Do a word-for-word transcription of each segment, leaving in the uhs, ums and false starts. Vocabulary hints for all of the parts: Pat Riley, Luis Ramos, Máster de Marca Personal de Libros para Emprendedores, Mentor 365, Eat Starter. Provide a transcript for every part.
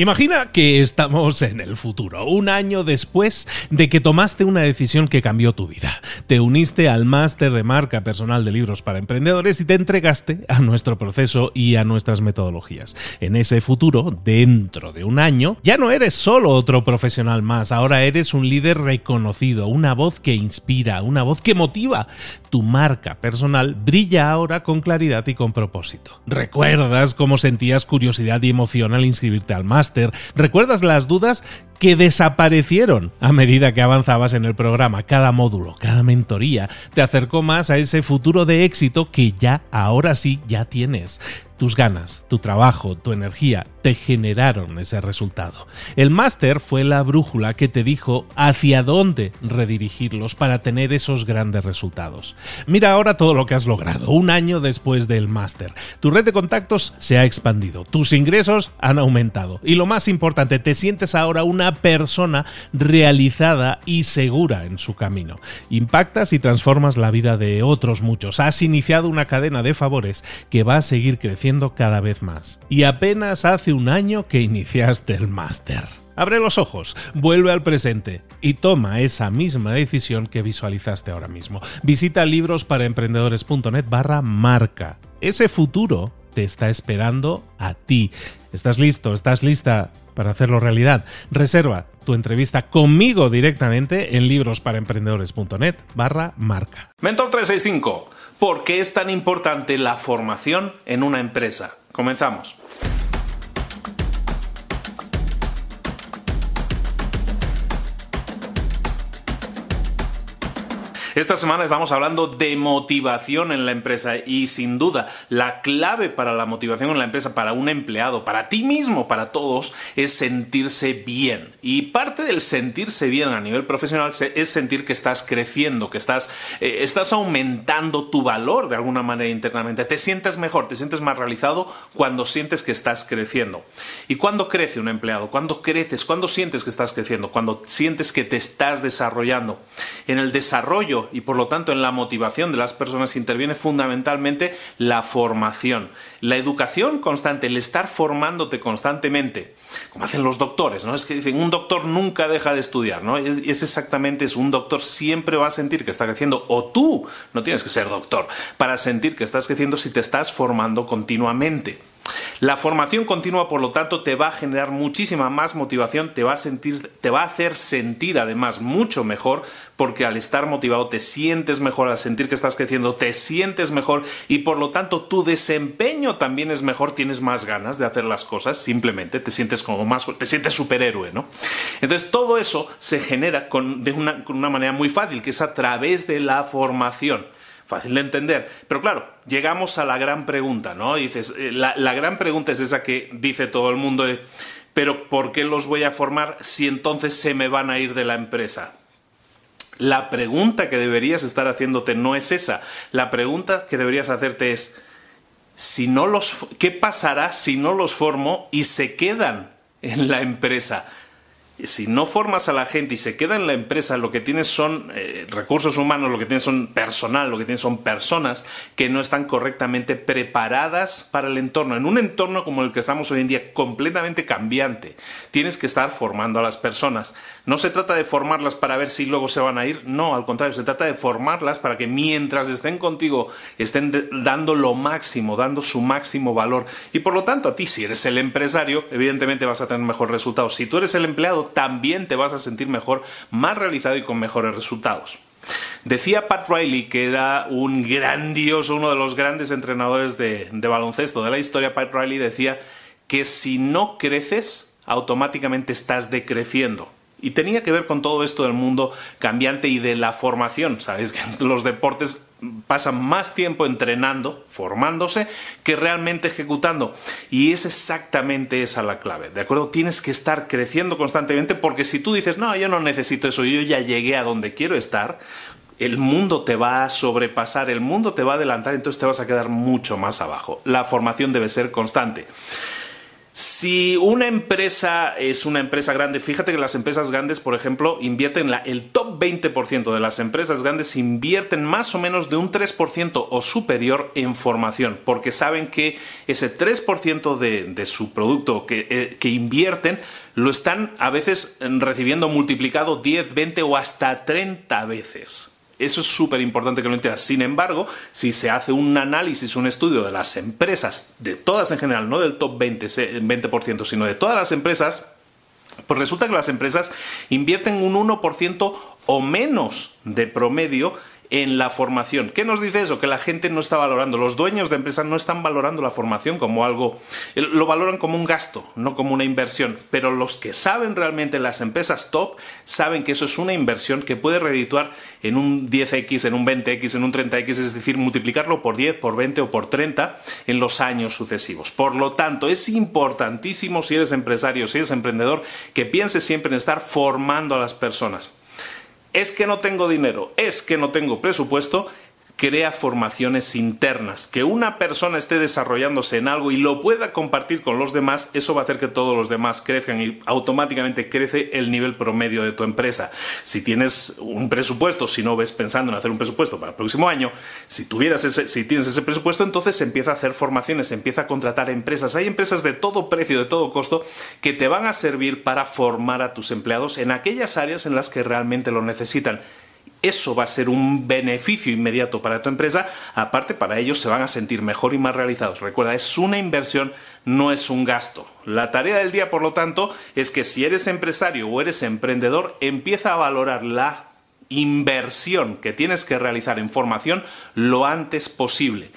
Imagina que estamos en el futuro, un año después de que tomaste una decisión que cambió tu vida. Te uniste al Máster de Marca Personal de Libros para Emprendedores y te entregaste a nuestro proceso y a nuestras metodologías. En ese futuro, dentro de un año, ya no eres solo otro profesional más, ahora eres un líder reconocido, una voz que inspira, una voz que motiva. Tu marca personal brilla ahora con claridad y con propósito. ¿Recuerdas cómo sentías curiosidad y emoción al inscribirte al máster? ¿Recuerdas las dudas que desaparecieron a medida que avanzabas en el programa? Cada módulo, cada mentoría te acercó más a ese futuro de éxito que ya, ahora sí, ya tienes. Tus ganas, tu trabajo, tu energía te generaron ese resultado. El máster fue la brújula que te dijo hacia dónde redirigirlos para tener esos grandes resultados. Mira ahora todo lo que has logrado, un año después del máster. Tu red de contactos se ha expandido, tus ingresos han aumentado y lo más importante, te sientes ahora una persona realizada y segura en su camino. Impactas y transformas la vida de otros muchos. Has iniciado una cadena de favores que va a seguir creciendo cada vez más. Y apenas hace un año que iniciaste el máster. Abre los ojos, vuelve al presente y toma esa misma decisión que visualizaste ahora mismo. Visita librosparaemprendedores.net barra marca. Ese futuro te está esperando a ti. ¿Estás listo? ¿Estás lista para hacerlo realidad? Reserva tu entrevista conmigo directamente en librosparaemprendedores.net barra marca. Mentor trescientos sesenta y cinco. ¿Por qué es tan importante la formación en una empresa? Comenzamos. Esta semana estamos hablando de motivación en la empresa y sin duda la clave para la motivación en la empresa, para un empleado, para ti mismo, para todos, es sentirse bien. Y parte del sentirse bien a nivel profesional es sentir que estás creciendo, que estás, eh, estás aumentando tu valor de alguna manera internamente. Te sientes mejor, te sientes más realizado cuando sientes que estás creciendo. ¿Y cuándo crece un empleado? ¿Cuándo creces? ¿Cuándo sientes que estás creciendo? Cuando sientes que te estás desarrollando. En el desarrollo y por lo tanto en la motivación de las personas interviene fundamentalmente la formación, la educación constante, el estar formándote constantemente, como hacen los doctores, ¿no? Es que dicen, un doctor nunca deja de estudiar, ¿no? Es, es exactamente eso, un doctor siempre va a sentir que está creciendo, o tú no tienes que ser doctor para sentir que estás creciendo si te estás formando continuamente. La formación continua, por lo tanto, te va a generar muchísima más motivación, te va a sentir, te va a hacer sentir además mucho mejor, porque al estar motivado te sientes mejor, al sentir que estás creciendo te sientes mejor y por lo tanto tu desempeño también es mejor, tienes más ganas de hacer las cosas, simplemente te sientes como más, te sientes superhéroe, ¿no? Entonces todo eso se genera con, de una, con una manera muy fácil, que es a través de la formación. Fácil de entender, pero claro, llegamos a la gran pregunta, ¿no? Dices, la, la gran pregunta es esa que dice todo el mundo, eh, pero ¿por qué los voy a formar si entonces se me van a ir de la empresa? La pregunta que deberías estar haciéndote no es esa, la pregunta que deberías hacerte es, si no los, ¿qué pasará si no los formo y se quedan en la empresa? Si no formas a la gente y se queda en la empresa, lo que tienes son eh, recursos humanos, lo que tienes son personal, lo que tienes son personas que no están correctamente preparadas para el entorno. En un entorno como el que estamos hoy en día, completamente cambiante, tienes que estar formando a las personas. No se trata de formarlas para ver si luego se van a ir, no, al contrario, se trata de formarlas para que mientras estén contigo estén dando lo máximo, dando su máximo valor. Y por lo tanto, a ti, si eres el empresario, evidentemente vas a tener mejor resultado. Si tú eres el empleado, también te vas a sentir mejor, más realizado y con mejores resultados. Decía Pat Riley, que era un grandioso, uno de los grandes entrenadores de, de baloncesto de la historia. Pat Riley decía que si no creces, automáticamente estás decreciendo. Y tenía que ver con todo esto del mundo cambiante y de la formación. Sabéis que los deportes pasan más tiempo entrenando, formándose, que realmente ejecutando. Y es exactamente esa la clave, ¿de acuerdo? Tienes que estar creciendo constantemente, porque si tú dices, no, yo no necesito eso, yo ya llegué a donde quiero estar, el mundo te va a sobrepasar, el mundo te va a adelantar, entonces te vas a quedar mucho más abajo. La formación debe ser constante. Si una empresa es una empresa grande, fíjate que las empresas grandes, por ejemplo, invierten la, el top veinte por ciento de las empresas grandes invierten más o menos de un tres por ciento o superior en formación, porque saben que ese tres por ciento de, de su producto que, eh, que invierten lo están a veces recibiendo multiplicado diez, veinte o hasta treinta veces. Eso es súper importante que lo entiendas. Sin embargo, si se hace un análisis, un estudio de las empresas, de todas en general, no del top veinte, veinte por ciento, sino de todas las empresas, pues resulta que las empresas invierten un uno por ciento o menos de promedio en la formación. ¿Qué nos dice eso? Que la gente no está valorando, los dueños de empresas no están valorando la formación como algo, lo valoran como un gasto, no como una inversión. Pero los que saben realmente, las empresas top, saben que eso es una inversión que puede redituar en un diez equis, en un veinte equis, en un treinta equis, es decir, multiplicarlo por diez, por veinte o por treinta en los años sucesivos. Por lo tanto, es importantísimo, si eres empresario, si eres emprendedor, que pienses siempre en estar formando a las personas. Es que no tengo dinero, es que no tengo presupuesto. Crea formaciones internas. Que una persona esté desarrollándose en algo y lo pueda compartir con los demás, eso va a hacer que todos los demás crezcan y automáticamente crece el nivel promedio de tu empresa. Si tienes un presupuesto, si no ves pensando en hacer un presupuesto para el próximo año, si tuvieras ese, si tienes ese presupuesto, entonces empieza a hacer formaciones, empieza a contratar empresas. Hay empresas de todo precio, de todo costo, que te van a servir para formar a tus empleados en aquellas áreas en las que realmente lo necesitan. Eso va a ser un beneficio inmediato para tu empresa, aparte para ellos se van a sentir mejor y más realizados. Recuerda, es una inversión, no es un gasto. La tarea del día, por lo tanto, es que si eres empresario o eres emprendedor, empieza a valorar la inversión que tienes que realizar en formación lo antes posible.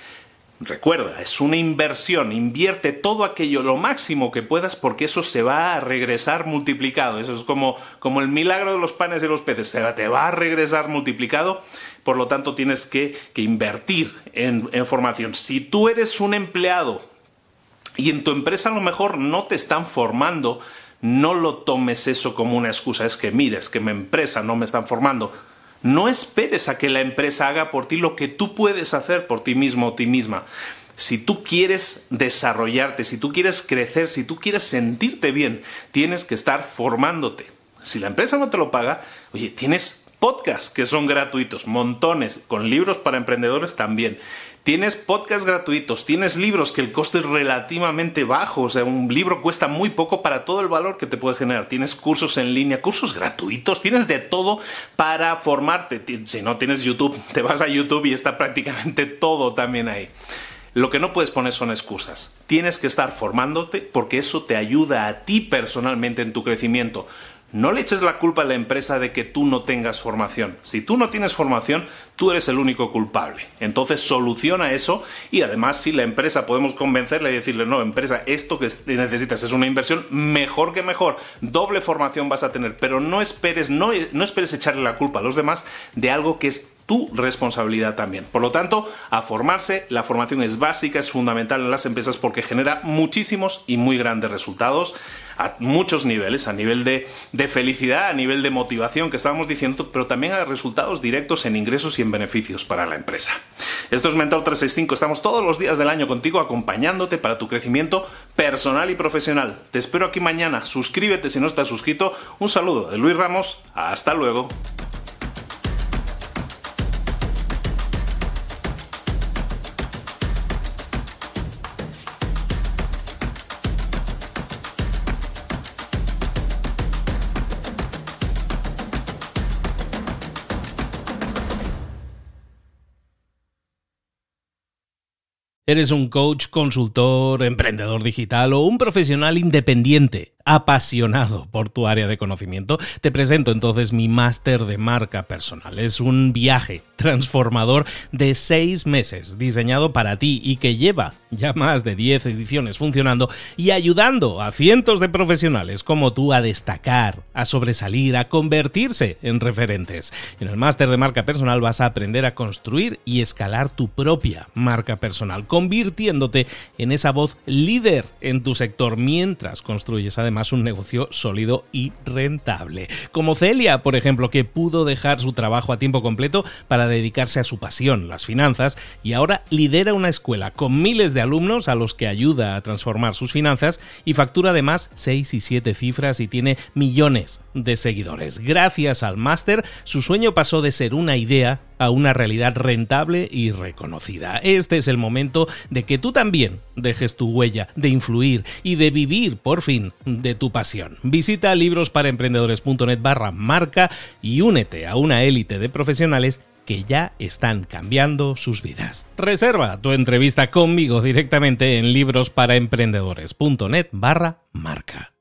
Recuerda, es una inversión, invierte todo aquello, lo máximo que puedas, porque eso se va a regresar multiplicado. Eso es como, como el milagro de los panes y los peces, se va, te va a regresar multiplicado. Por lo tanto, tienes que, que invertir en, en formación. Si tú eres un empleado y en tu empresa a lo mejor no te están formando, no lo tomes eso como una excusa. Es que mira, es que mi empresa no me están formando. No esperes a que la empresa haga por ti lo que tú puedes hacer por ti mismo o ti misma. Si tú quieres desarrollarte, si tú quieres crecer, si tú quieres sentirte bien, tienes que estar formándote. Si la empresa no te lo paga, oye, tienes podcasts que son gratuitos, montones, con libros para emprendedores también. Tienes podcasts gratuitos, tienes libros que el costo es relativamente bajo, o sea, un libro cuesta muy poco para todo el valor que te puede generar. Tienes cursos en línea, cursos gratuitos, tienes de todo para formarte. Si no tienes YouTube, te vas a YouTube y está prácticamente todo también ahí. Lo que no puedes poner son excusas. Tienes que estar formándote porque eso te ayuda a ti personalmente en tu crecimiento. No le eches la culpa a la empresa de que tú no tengas formación. Si tú no tienes formación, tú eres el único culpable. Entonces soluciona eso y además si la empresa podemos convencerla y decirle, no, empresa, esto que necesitas es una inversión, mejor que mejor. Doble formación vas a tener, pero no esperes, no, no esperes echarle la culpa a los demás de algo que es tu responsabilidad también. Por lo tanto, a formarse, la formación es básica, es fundamental en las empresas porque genera muchísimos y muy grandes resultados a muchos niveles, a nivel de, de felicidad, a nivel de motivación que estábamos diciendo, pero también a resultados directos en ingresos y en beneficios para la empresa. Esto es Mentor trescientos sesenta y cinco, estamos todos los días del año contigo acompañándote para tu crecimiento personal y profesional. Te espero aquí mañana, suscríbete si no estás suscrito. Un saludo de Luis Ramos, hasta luego. ¿Eres un coach, consultor, emprendedor digital o un profesional independiente apasionado por tu área de conocimiento? Te presento entonces mi Máster de Marca Personal. Es un viaje transformador de seis meses diseñado para ti y que lleva ya más de diez ediciones funcionando y ayudando a cientos de profesionales como tú a destacar, a sobresalir, a convertirse en referentes. En el Máster de Marca Personal vas a aprender a construir y escalar tu propia marca personal, convirtiéndote en esa voz líder en tu sector mientras construyes además además un negocio sólido y rentable. Como Celia, por ejemplo, que pudo dejar su trabajo a tiempo completo para dedicarse a su pasión, las finanzas, y ahora lidera una escuela con miles de alumnos a los que ayuda a transformar sus finanzas y factura además seis y siete cifras y tiene millones de seguidores. Gracias al máster, su sueño pasó de ser una idea a una realidad rentable y reconocida. Este es el momento de que tú también dejes tu huella, de influir y de vivir, por fin, de tu pasión. Visita librosparaemprendedores.net barra marca y únete a una élite de profesionales que ya están cambiando sus vidas. Reserva tu entrevista conmigo directamente en librosparaemprendedores.net barra marca.